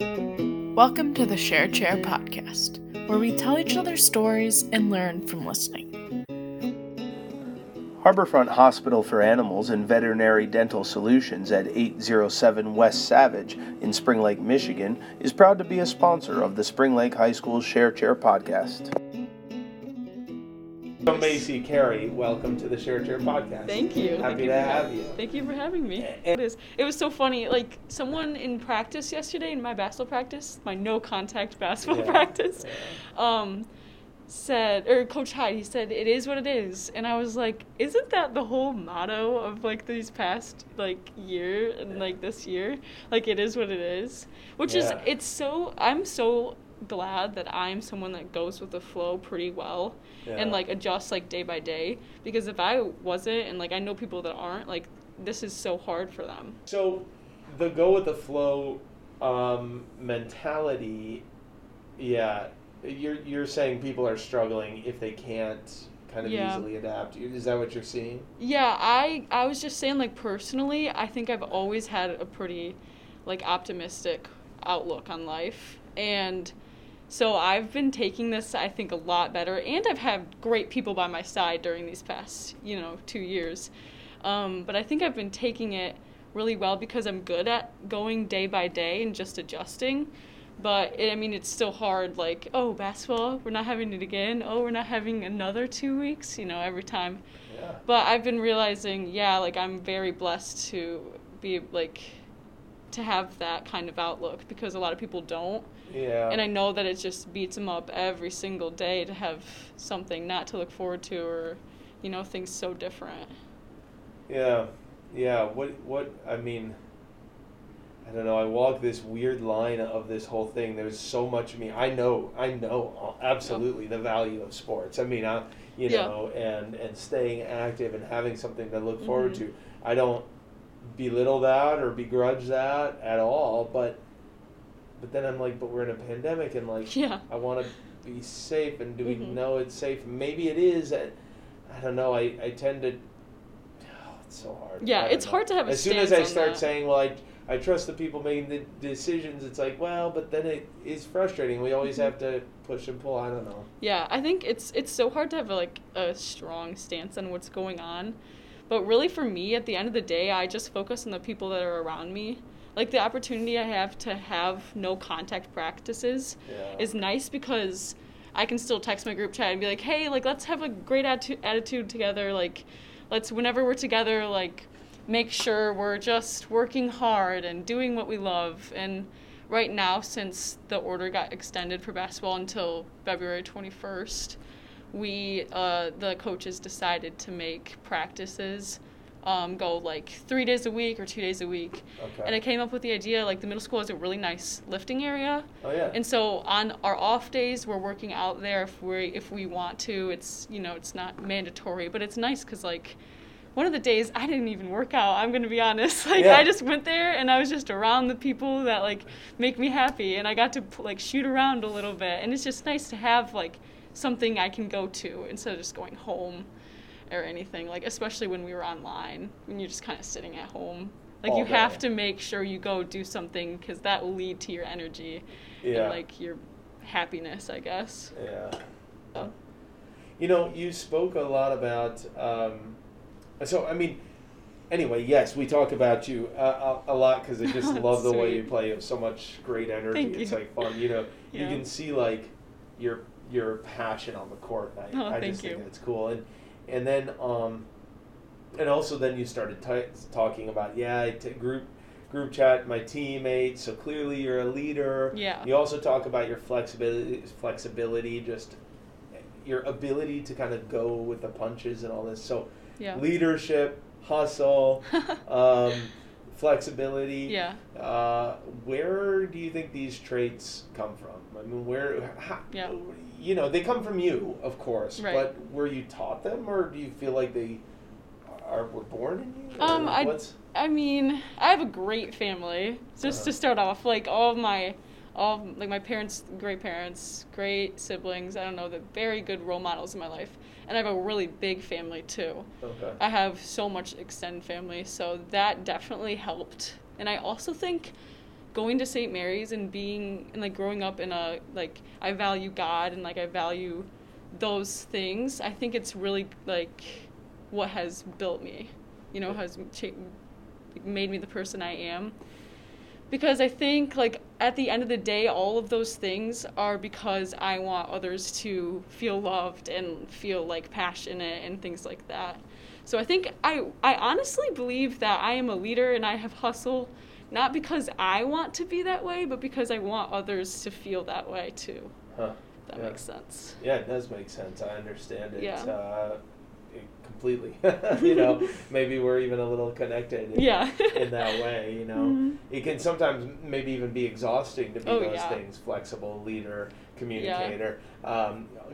Welcome to the Share Chair Podcast, where we tell each other stories and learn from listening. Harborfront Hospital for Animals and Veterinary Dental Solutions at 807 West Savage in Spring Lake, Michigan, is proud to be a sponsor of the Spring Lake High School Share Chair Podcast. So Macy Carey, welcome to the Share Chair Podcast. Thank you. Happy to have you. Thank you for having me. It was so funny. Like, someone in practice yesterday, in my basketball practice, my no-contact basketball practice, said, or Coach Hyde, he said, "It is what it is." And I was like, isn't that the whole motto of, like, these past, like, year and, like, this year? Like, it is what it is. I'm so glad that I'm someone that goes with the flow pretty well and, like, adjusts, like, day by day, because if I wasn't, and, like, I know people that aren't, like, this is so hard for them. So the go with the flow mentality, you're saying people are struggling if they can't kind of easily adapt. Is that what you're seeing? I was just saying, like, personally, I think I've always had a pretty, like, optimistic outlook on life, and so I've been taking this, I think, a lot better, and I've had great people by my side during these past, 2 years. But I think I've been taking it really well because I'm good at going day by day and just adjusting. But, it's still hard, like, oh, basketball, we're not having it again. Oh, we're not having another 2 weeks, every time. Yeah. But I've been realizing, like, I'm very blessed to be, like, to have that kind of outlook, because a lot of people don't. Yeah. And I know that it just beats them up every single day to have something not to look forward to, or, things so different. Yeah. I don't know, I walk this weird line of this whole thing. There's so much of me. I know absolutely the value of sports. And staying active and having something to look forward to. I don't belittle that or begrudge that at all, but then I'm like, but we're in a pandemic, and I want to be safe, and do we know it's safe? Maybe it is. I don't know. I tend to, it's so hard. Yeah, it's hard to have a stance on that. As soon as I start saying, well, I trust the people making the decisions, it's like, well, but then it is frustrating. We always have to push and pull. I don't know. Yeah, I think it's so hard to have a strong stance on what's going on. But really, for me, at the end of the day, I just focus on the people that are around me. Like, the opportunity I have to have no contact practices is nice, because I can still text my group chat and be like, hey, like, let's have a great attitude together. Like, let's, whenever we're together, like, make sure we're just working hard and doing what we love. And right now, since the order got extended for basketball until February 21st, we, the coaches, decided to make practices go, like, 3 days a week or 2 days a week. Okay. And I came up with the idea, like, the middle school has a really nice lifting area. Oh, yeah. And so on our off days, we're working out there if we want to. It's, it's not mandatory, but it's nice because, like, one of the days I didn't even work out, I'm going to be honest. Like, I just went there, and I was just around the people that, like, make me happy. And I got to, like, shoot around a little bit. And it's just nice to have, like, something I can go to instead of just going home or anything. Like, especially when we were online, when you're just kind of sitting at home. Like, all you day. Have to make sure you go do something, because that will lead to your energy and, like, your happiness, I guess. Yeah. So. You spoke a lot about... yes, we talk about you a lot, because I just love the way you play. You have so much great energy. Thank you. It's, like, fun. You can see, like, your passion on the court. I just think it's cool. And then, and also then you started talking about, group chat, my teammates, so clearly you're a leader. Yeah. You also talk about your flexibility, just your ability to kind of go with the punches and all this. So... Yeah. Leadership, hustle, flexibility. Yeah. Where do you think these traits come from? They come from you, of course. Right. But were you taught them, or do you feel like they were born in you? I have a great family. Just to start off, like, my parents, great parents, great siblings, I don't know, they're very good role models in my life. And I have a really big family, too. Okay. I have so much extended family, so that definitely helped. And I also think going to Saint Mary's and being and like growing up in a like I value God and like I value those things, I think it's really like what has built me, you know, has made me the person I am. Because I think, like, at the end of the day, all of those things are because I want others to feel loved and feel, like, passionate and things like that. So I think I honestly believe that I am a leader and I have hustle, not because I want to be that way, but because I want others to feel that way, too. Huh. That makes sense. Yeah, it does make sense. I understand it. Yeah. Completely. You know, maybe we're even a little connected in that way, you know. Mm-hmm. It can sometimes maybe even be exhausting to be things, flexible, leader, communicator,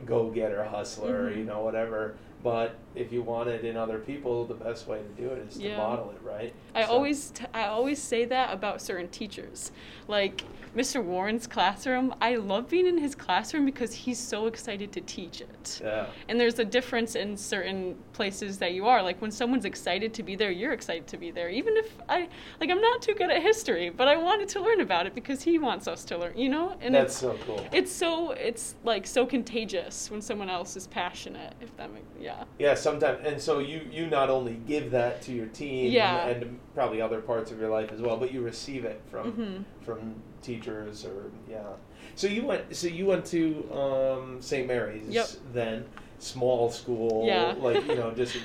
go-getter, hustler, you know, whatever. But if you want it in other people, the best way to do it is to model it, right? I always say that about certain teachers. Like Mr. Warren's classroom, I love being in his classroom because he's so excited to teach it. Yeah. And there's a difference in certain places that you are. Like when someone's excited to be there, you're excited to be there. Even if I'm not too good at history, but I wanted to learn about it because he wants us to learn, you know? And that's so cool. It's like so contagious when someone else is passionate, if that makes sense. Yeah, sometimes. And so you not only give that to your team and probably other parts of your life as well, but you receive it from teachers or So you went to St. Mary's then, small school, like, you know, just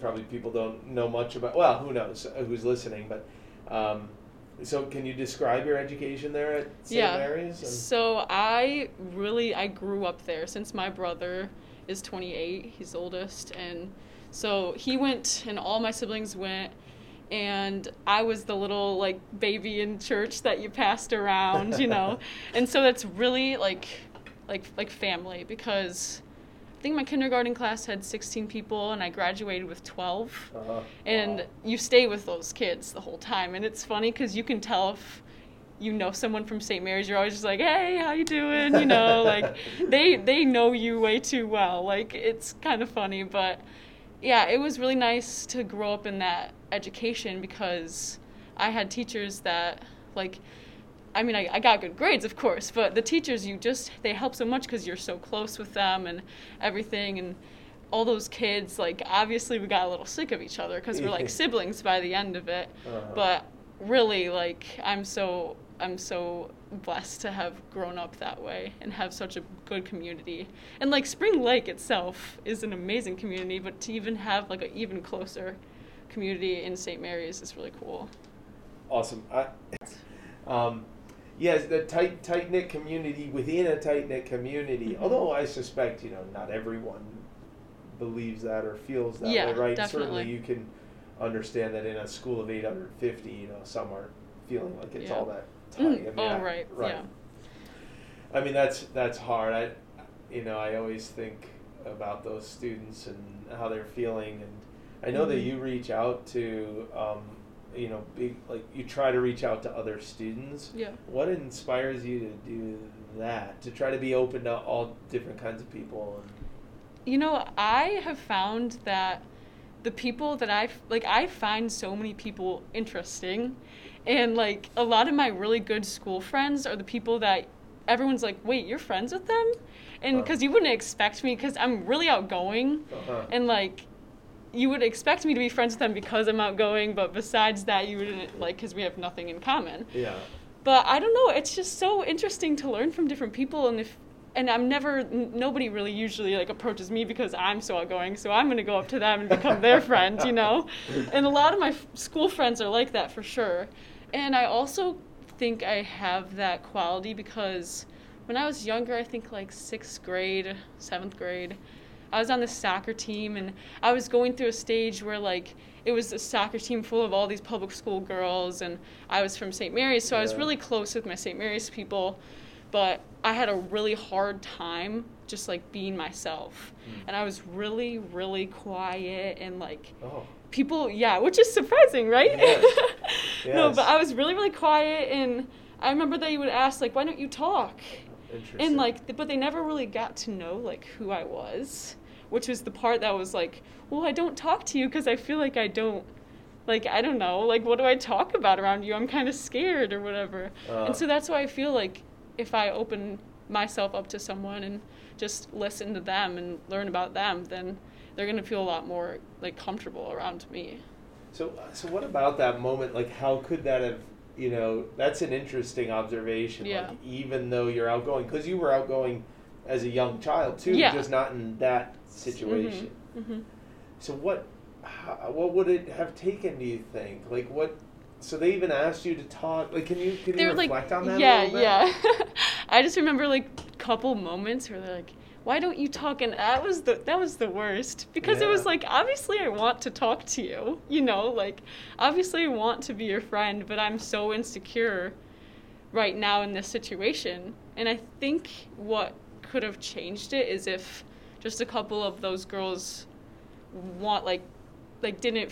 probably people don't know much about, well, who knows who's listening, but so can you describe your education there at St. Mary's? And so I grew up there since my brother is 28, he's the oldest, and so he went and all my siblings went, and I was the little like baby in church that you passed around, you know. And so that's really like family, because I think my kindergarten class had 16 people and I graduated with 12. And you stay with those kids the whole time, and it's funny because you can tell if you know someone from St. Mary's, you're always just like, hey, how you doing? You know, like they know you way too well. Like, it's kind of funny, but yeah, it was really nice to grow up in that education because I had teachers that like, I mean, I got good grades, of course, but the teachers, they help so much because you're so close with them and everything. And all those kids, like, obviously we got a little sick of each other because we're like siblings by the end of it. But really, like, I'm so blessed to have grown up that way and have such a good community. And like Spring Lake itself is an amazing community, but to even have like an even closer community in St. Mary's is really cool. Awesome. Yes, the tight-knit community within a tight-knit community, although I suspect, you know, not everyone believes that or feels that way, right? Definitely. Certainly you can understand that in a school of 850, you know, some are feeling like it's all that tight. I mean, that's hard. I always think about those students and how they're feeling, and I know that you reach out to, you know, you try to reach out to other students. Yeah. What inspires you to do that, to try to be open to all different kinds of people? And you know, I have found that the people that I find so many people interesting. And, like, a lot of my really good school friends are the people that everyone's like, wait, you're friends with them? And because you wouldn't expect me, because I'm really outgoing. And, like, you would expect me to be friends with them because I'm outgoing. But besides that, you wouldn't, like, because we have nothing in common. Yeah. But I don't know. It's just so interesting to learn from different people. And I'm never, nobody really usually like approaches me because I'm so outgoing, so I'm going to go up to them and become their friend, you know? And a lot of my school friends are like that for sure. And I also think I have that quality because when I was younger, I think like 6th grade, 7th grade, I was on the soccer team, and I was going through a stage where like it was a soccer team full of all these public school girls, and I was from St. Mary's, so I was really close with my St. Mary's people. But I had a really hard time just, like, being myself. And I was really, really quiet and, like, people, which is surprising, right? Yes. No, but I was really, really quiet, and I remember they would ask, like, why don't you talk? Interesting. And, like, but they never really got to know, like, who I was, which was the part that was like, well, I don't talk to you because I feel like I don't like, I don't know, like, what do I talk about around you? I'm kind of scared or whatever. And so that's why I feel like if I open myself up to someone and just listen to them and learn about them, then they're going to feel a lot more, like, comfortable around me. So what about that moment? Like, how could that have, you know, that's an interesting observation. Yeah. Like, even though you're outgoing, because you were outgoing as a young child, too, yeah. just not in that situation. Mm-hmm. Mm-hmm. So what would it have taken, do you think? Like, what, so they even asked you to talk, like, can you reflect on that a little bit? Yeah. I just remember, like, a couple moments where they're like, why don't you talk? And that was the worst, because it was like, obviously I want to talk to you, you know, like, obviously I want to be your friend, but I'm so insecure right now in this situation. And I think what could have changed it is if just a couple of those girls didn't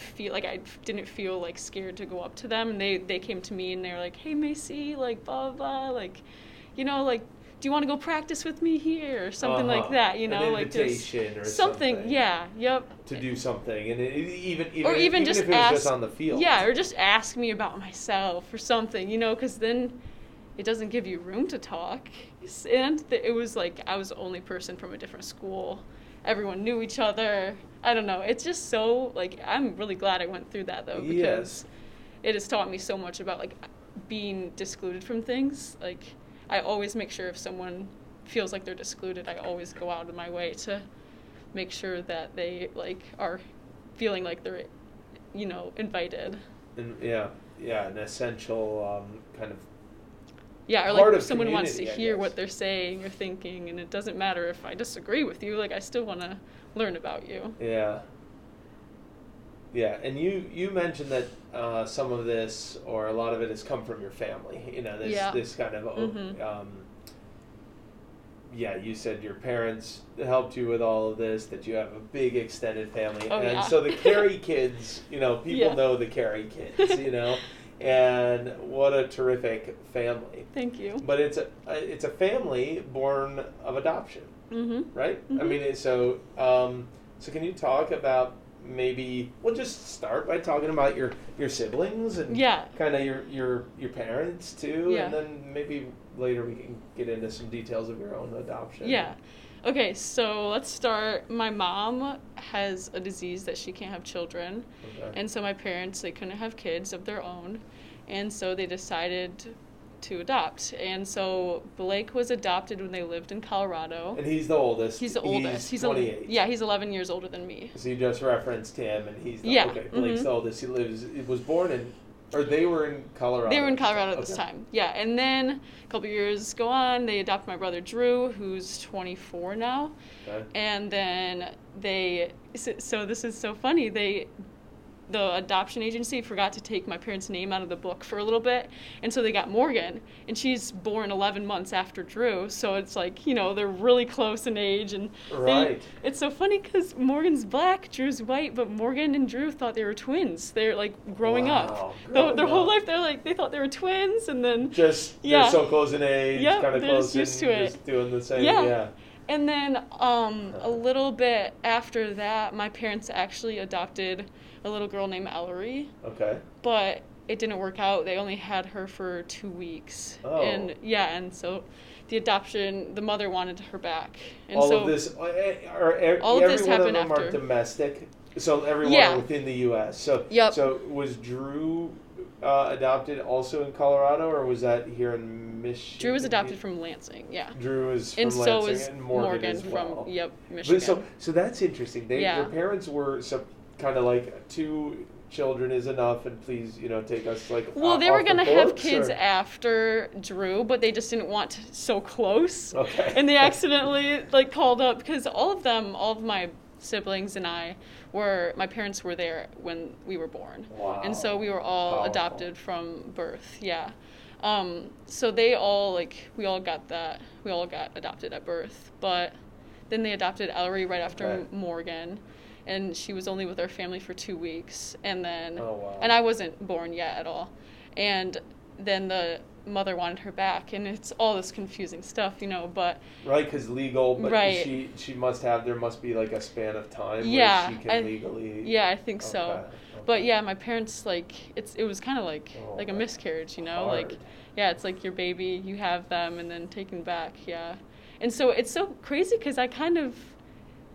feel scared to go up to them, and they came to me and they were like, hey Macy, like, blah blah, like, you know, like, do you want to go practice with me here or something like that, you know, like just or something. Yeah, yep. To do something, and even if it was just on the field. Yeah, or just ask me about myself or something, you know, because then it doesn't give you room to talk. And it was like I was the only person from a different school. Everyone knew each other. I don't know. It's just so, like, I'm really glad I went through that, though, because it has taught me so much about, like, being discluded from things. Like, I always make sure if someone feels like they're discluded, I always go out of my way to make sure that they, like, are feeling like they're, you know, invited. And yeah, an essential kind of part of community, I guess. Yeah, or like if someone wants to hear what they're saying or thinking, and it doesn't matter if I disagree with you, like, I still want to learn about you. Yeah. Yeah, and you mentioned that some of this, or a lot of it, has come from your family. You know, this kind of, mm-hmm. You said your parents helped you with all of this, that you have a big extended family. Oh, and so the Carey kids, you know, people know the Carey kids, you know, and what a terrific family. Thank you. But it's a family born of adoption, mm-hmm. right? Mm-hmm. I mean, so, so can you talk about, maybe we'll just start by talking about your siblings and kind of your parents too, and then maybe later we can get into some details of your own adoption. Yeah. Okay, so let's start. My mom has a disease that she can't have children, and so my parents, they couldn't have kids of their own, and so they decided to adopt. And so Blake was adopted when they lived in Colorado. And he's the oldest. He's 28. He's 11 years older than me. So you just referenced him, and he's the Blake's the oldest. They were in Colorado. They were in Colorado at this time. Yeah, and then a couple years go on, they adopt my brother Drew, who's 24 now. Okay. And then so this is so funny, the adoption agency forgot to take my parents' name out of the book for a little bit, and so they got Morgan, and she's born 11 months after Drew, so it's like, you know, they're really close in age, and it's so funny because Morgan's black, Drew's white, but Morgan and Drew thought they were twins. They're like growing up their whole life, they're like, they thought they were twins, and then they're so close in age, kind of close, used to it, just doing the same. And then a little bit after that, my parents actually adopted a little girl named Ellery. Okay. But it didn't work out. They only had her for 2 weeks. Oh. And so the mother wanted her back. And all of this happened after. All of them are domestic, so everyone within the U.S. So was Drew adopted also in Colorado, or was that here in Michigan? Drew was adopted from Lansing, Drew is from Lansing, and Morgan as well. From Michigan. But so that's interesting. Their parents were kind of like, two children is enough, and please, you know, take us like. Well, they were gonna have kids after Drew, but they just didn't want so close. Okay. And they accidentally like called up, because all of my siblings and I my parents were there when we were born. Wow. And so we were all adopted from birth. Yeah. So they all, like, we all got adopted at birth, but then they adopted Ellery right after Morgan, and she was only with our family for 2 weeks, and then and I wasn't born yet at all. And then the mother wanted her back, and it's all this confusing stuff, you know, but because legal, but she must have, there must be like a span of time where she can legally I think so. But yeah, my parents, like, it was kind of like a miscarriage, you know, hard. Like, yeah, it's like your baby, you have them, and then taken back, yeah. And so it's so crazy because I kind of,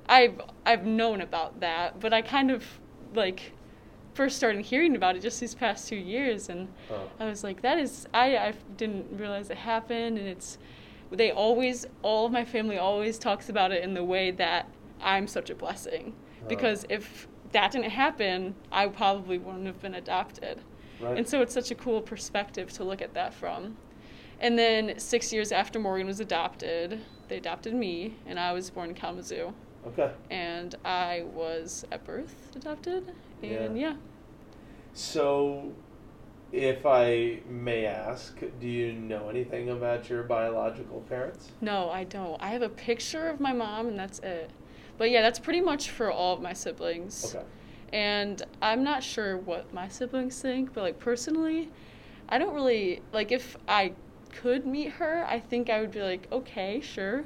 I've known about that, but I kind of, like, first started hearing about it just these past 2 years, and I was like, that is, I didn't realize it happened, and it's, they always, all of my family always talks about it in the way that I'm such a blessing, because if that didn't happen, I probably wouldn't have been adopted. Right. And so it's such a cool perspective to look at that from. And then 6 years after Morgan was adopted, they adopted me, and I was born in Kalamazoo. Okay. And I was at birth adopted, and yeah. So, if I may ask, do you know anything about your biological parents? No, I don't. I have a picture of my mom, and that's it. But yeah, that's pretty much for all of my siblings. Okay. And I'm not sure what my siblings think, but like personally, I don't really, like, if I could meet her, I think I would be like, okay, sure.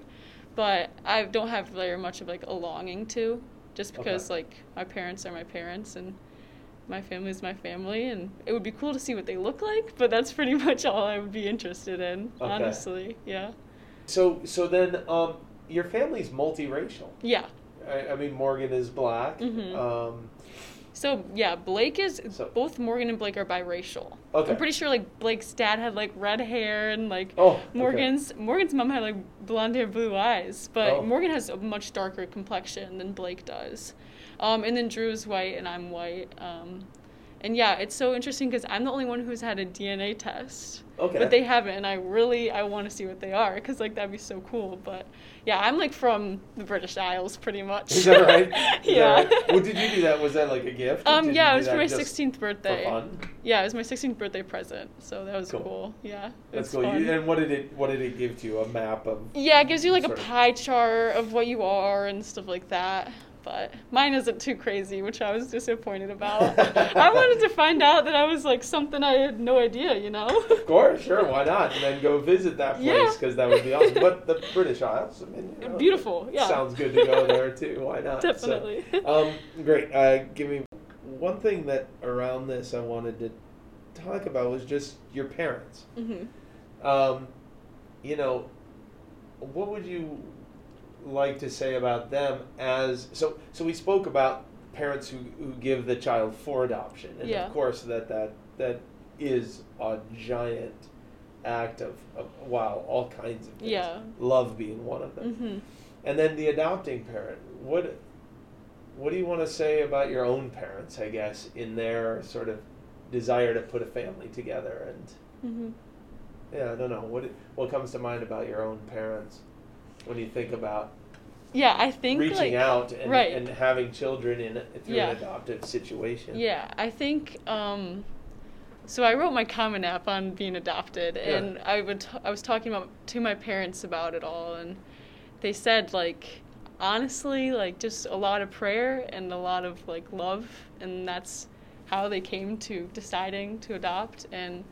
But I don't have very much of like a longing to, just because like my parents are my parents and my family is my family, and it would be cool to see what they look like, but that's pretty much all I would be interested in, honestly. Yeah. So then your family's multiracial. Yeah. I mean, Morgan is black. Mm-hmm. So, yeah, Blake is... So, both Morgan and Blake are biracial. Okay. I'm pretty sure, like, Blake's dad had, like, red hair, and, like, Morgan's mom had, like, blonde hair, blue eyes. But Morgan has a much darker complexion than Blake does. And then Drew's white, and I'm white. And, yeah, it's so interesting because I'm the only one who's had a DNA test. Okay. But they haven't, and I want to see what they are because, like, that'd be so cool. But, yeah, I'm, like, from the British Isles pretty much. Is that right? Yeah. That right? Well, did you do that? Was that, like, a gift? Yeah, it was for my 16th birthday. For fun? Yeah, it was my 16th birthday present, so that was cool. Yeah, that's cool. Fun. And what did it give to you? A map of... Yeah, it gives you, like, a pie chart of what you are and stuff like that. But mine isn't too crazy, which I was disappointed about. I wanted to find out that I was like something I had no idea, you know? Of course, sure, why not? And then go visit that place, because that would be awesome. But the British Isles, I mean, you know, beautiful, yeah. Sounds good to go there too, why not? Definitely. So, great, give me one thing that around this I wanted to talk about was just your parents. Mm-hmm. You know, what would you like to say about them as so we spoke about parents who give the child for adoption, and of course that is a giant act of wow, all kinds of things, love being one of them. Mm-hmm. And then the adopting parent, what do you want to say about your own parents, I guess, in their sort of desire to put a family together? And yeah, I don't know, what comes to mind about your own parents when you think about I think reaching out and, and having children through an adoptive situation? Yeah, I think, so I wrote my Common App on being adopted, and I was talking to my parents about it all, and they said, like, honestly, like, just a lot of prayer and a lot of, like, love, and that's how they came to deciding to adopt, and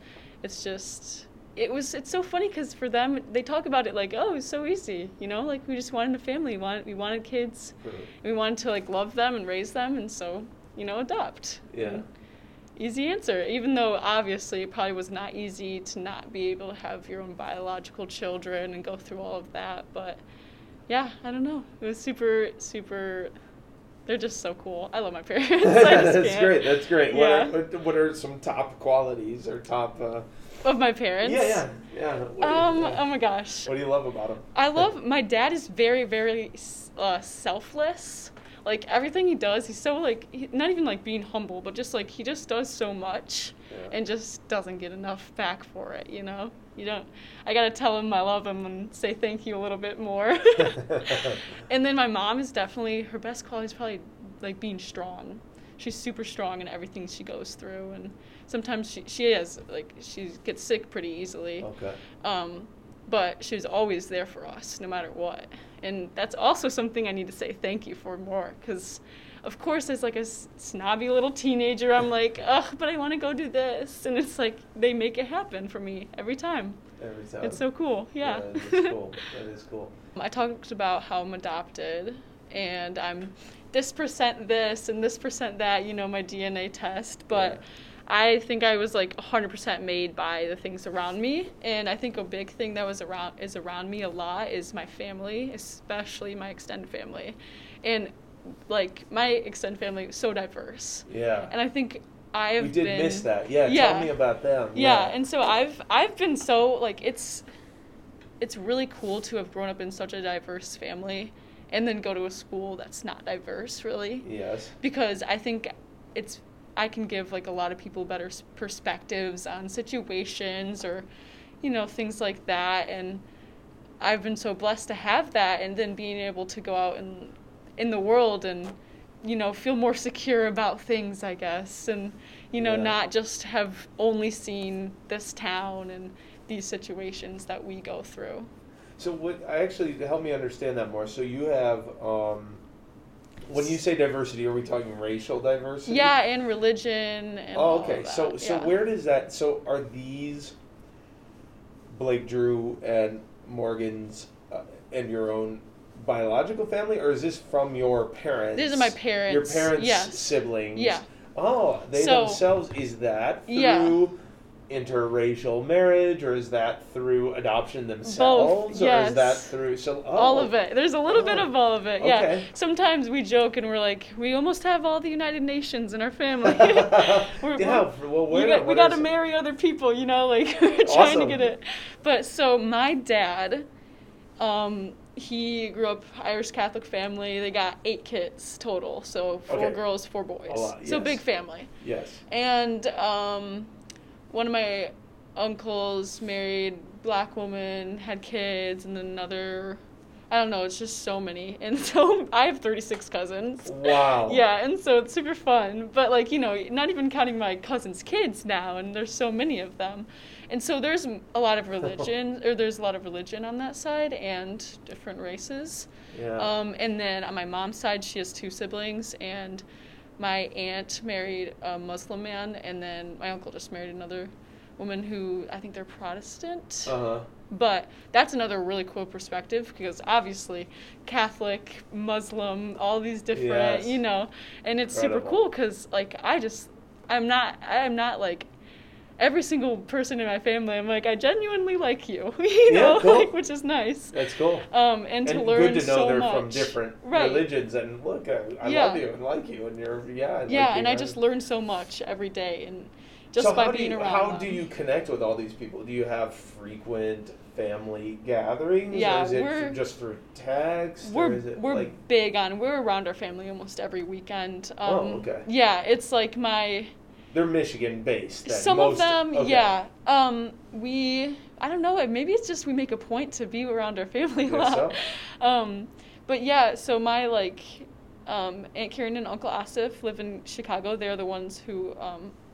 it's just... It's so funny because for them, they talk about it like, oh, it's so easy, you know, like we just wanted a family, we wanted kids, and we wanted to like love them and raise them, and so, you know, adopt. Yeah. And easy answer, even though obviously it probably was not easy to not be able to have your own biological children and go through all of that, but yeah, I don't know. It was super, super, they're just so cool. I love my parents. That's great. Yeah. What are some top qualities or top... Of my parents? Yeah. Oh my gosh. What do you love about him? I love, my dad is very, very selfless. Like, everything he does, he's so, like, not even, like, being humble, but just, like, he just does so much and just doesn't get enough back for it, you know? I gotta tell him I love him and say thank you a little bit more. And then my mom is definitely, her best quality is probably, like, being strong. She's super strong in everything she goes through, and sometimes she gets sick pretty easily. Okay. But she's always there for us, no matter what. And that's also something I need to say thank you for more, because, of course, as like a snobby little teenager, I'm like, ugh, but I want to go do this, and it's like they make it happen for me every time. It's so cool. Yeah. That is cool. I talked about how I'm adopted. and I'm this % this and this % that, you know, my DNA test. But yeah. I think I was like 100% made by the things around me. And I think a big thing that was around me a lot is my family, especially my extended family. And like my extended family is so diverse. Yeah. And I think I've been... You did miss that. Yeah, yeah. Tell me about them. Yeah. And so I've been so like it's really cool to have grown up in such a diverse family and then go to a school that's not diverse, really. Yes. Because I think I can give like a lot of people better perspectives on situations or, you know, things like that. And I've been so blessed to have that, and then being able to go out and in the world and, you know, feel more secure about things, I guess, and, you know, not just have only seen this town and these situations that we go through. So what I actually, help me understand that more. So you have, when you say diversity, are we talking racial diversity? Yeah, and religion. And okay. So where does that? So are these Blake, Drew, and Morgan's, and your own biological family, or is this from your parents? These are my parents. Your parents' siblings. Yeah. Oh, they themselves. Is that through interracial marriage, or is that through adoption themselves? Both, yes. Or is that through all of it? There's a little bit of all of it. Yeah. Okay. Sometimes we joke and we're like, we almost have all the United Nations in our family. We got to marry other people, you know, like we're trying to get it. But so my dad, he grew up Irish Catholic family. They got 8 kids total, so 4 girls, 4 boys. A lot, yes. So big family. Yes. And one of my uncles married black woman, had kids, and then another, I don't know, it's just so many. And so I have 36 cousins. Wow. Yeah, and so it's super fun. But, like, you know, not even counting my cousins' kids now, and there's so many of them. And so there's a lot of religion, on that side, and different races. Yeah. And then on my mom's side, she has 2 siblings, and my aunt married a Muslim man, and then my uncle just married another woman who, I think they're Protestant. Uh-huh. But that's another really cool perspective, because obviously Catholic, Muslim, all these different, you know, and it's super cool because, like, I'm not like every single person in my family, I'm like, I genuinely like you, you know, cool. Like, which is nice. That's cool. And to learn so much. Good to know they're from different religions, and look, I love you and like you, and you're, and I just learn so much every day, and just by being around them. How do you connect with all these people? Do you have frequent family gatherings, or is it just through text? We're around our family almost every weekend. Yeah, it's like my... They're Michigan-based. Some of them, yeah. I don't know, maybe it's just we make a point to be around our family a lot. So. But yeah, so my, like, Aunt Karen and Uncle Asif live in Chicago. They're the ones who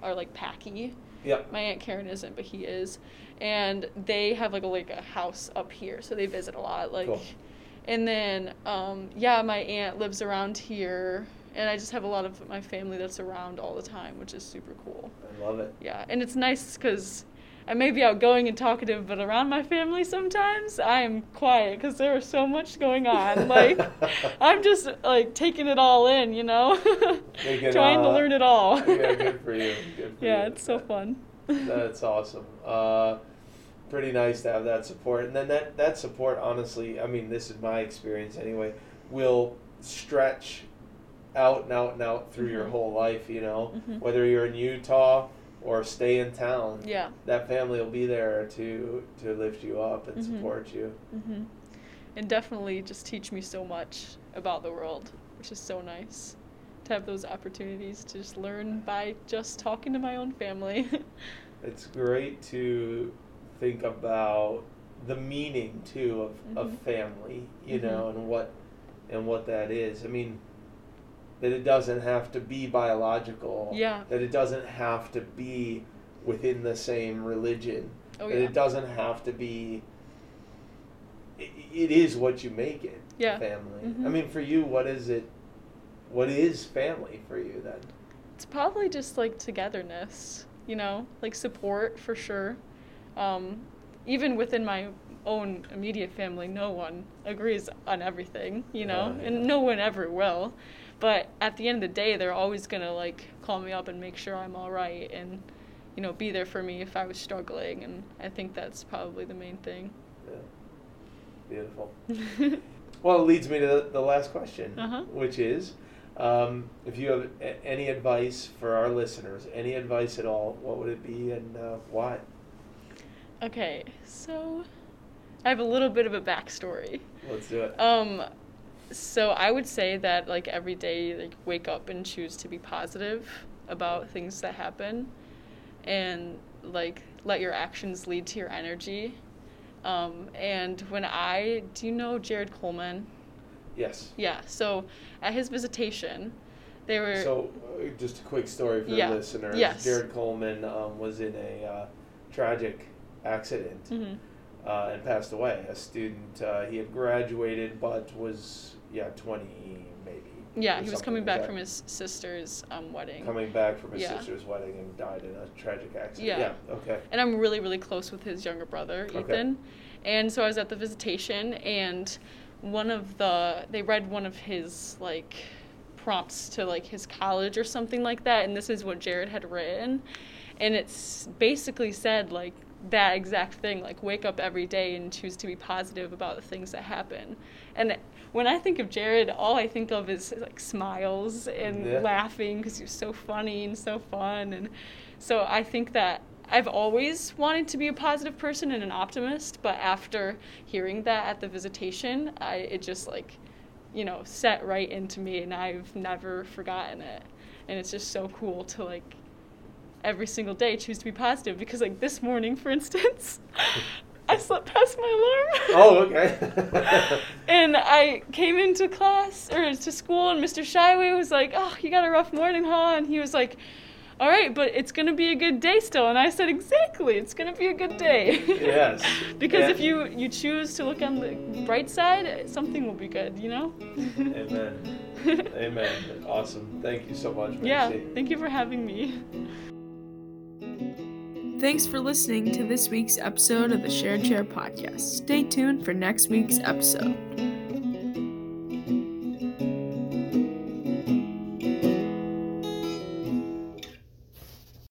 are, like, Packy. Yeah. My Aunt Karen isn't, but he is. And they have, like a house up here, so they visit a lot. Like, cool. And then, my aunt lives around here. And I just have a lot of my family that's around all the time, which is super cool. I love it. Yeah, and it's nice because I may be outgoing and talkative, but around my family sometimes I am quiet because there is so much going on. Like, I'm just, like, taking it all in, you know, trying to learn it all. Yeah, good for you. Yeah, it's so fun. That's awesome. Pretty nice to have that support. And then that support, honestly, I mean, this is my experience anyway, will stretch out and out and out through your whole life, you know, whether you're in Utah or stay in town, that family will be there to lift you up and support you. And definitely just teach me so much about the world, which is so nice to have those opportunities to just learn by just talking to my own family. It's great to think about the meaning too of family, you know, and what that is. I mean, that it doesn't have to be biological, that it doesn't have to be within the same religion, that it doesn't have to be, it is what you make it, family. I mean, for you, what is family for you then? It's probably just like togetherness, you know, like support for sure. Even within my own immediate family, no one agrees on everything, you know, and no one ever will. But at the end of the day, they're always going to, like, call me up and make sure I'm all right and, you know, be there for me if I was struggling. And I think that's probably the main thing. Yeah. Beautiful. Well, it leads me to the last question, which is, if you have any advice for our listeners, any advice at all, what would it be and why? Okay, so I have a little bit of a backstory. Let's do it. So I would say that, like, every day, like, wake up and choose to be positive about things that happen, and, like, let your actions lead to your energy. And when do you know Jared Coleman? Yes. Yeah. So at his visitation, they were. So just a quick story for the listeners. Yes. Jared Coleman was in a tragic accident and passed away. A student. He had graduated, but was 20 maybe. Yeah, he was coming back from his sister's wedding. Coming back from his sister's wedding and died in a tragic accident. Yeah. Okay. And I'm really, really close with his younger brother, Ethan. Okay. And so I was at the visitation, and they read one of his, like, prompts to, like, his college or something like that, and this is what Jared had written. And it's basically said, like, that exact thing, like, wake up every day and choose to be positive about the things that happen. And when I think of Jared, all I think of is, like, smiles and laughing, because he was so funny and so fun. And so I think that I've always wanted to be a positive person and an optimist, but after hearing that at the visitation, it just, like, you know, set right into me, and I've never forgotten it. And it's just so cool to, like, every single day choose to be positive, because, like, this morning, for instance, I slept past my alarm. Oh, okay. And I came into class, or to school, and Mr. Shywe was like, "Oh, you got a rough morning, huh?" And he was like, "All right, but it's going to be a good day still." And I said, "Exactly, it's going to be a good day." Yes. Because if you choose to look on the bright side, something will be good, you know? Amen. Amen. Awesome. Thank you so much, Macy. Yeah, thank you for having me. Thanks for listening to this week's episode of the Share Chair Podcast. Stay tuned for next week's episode.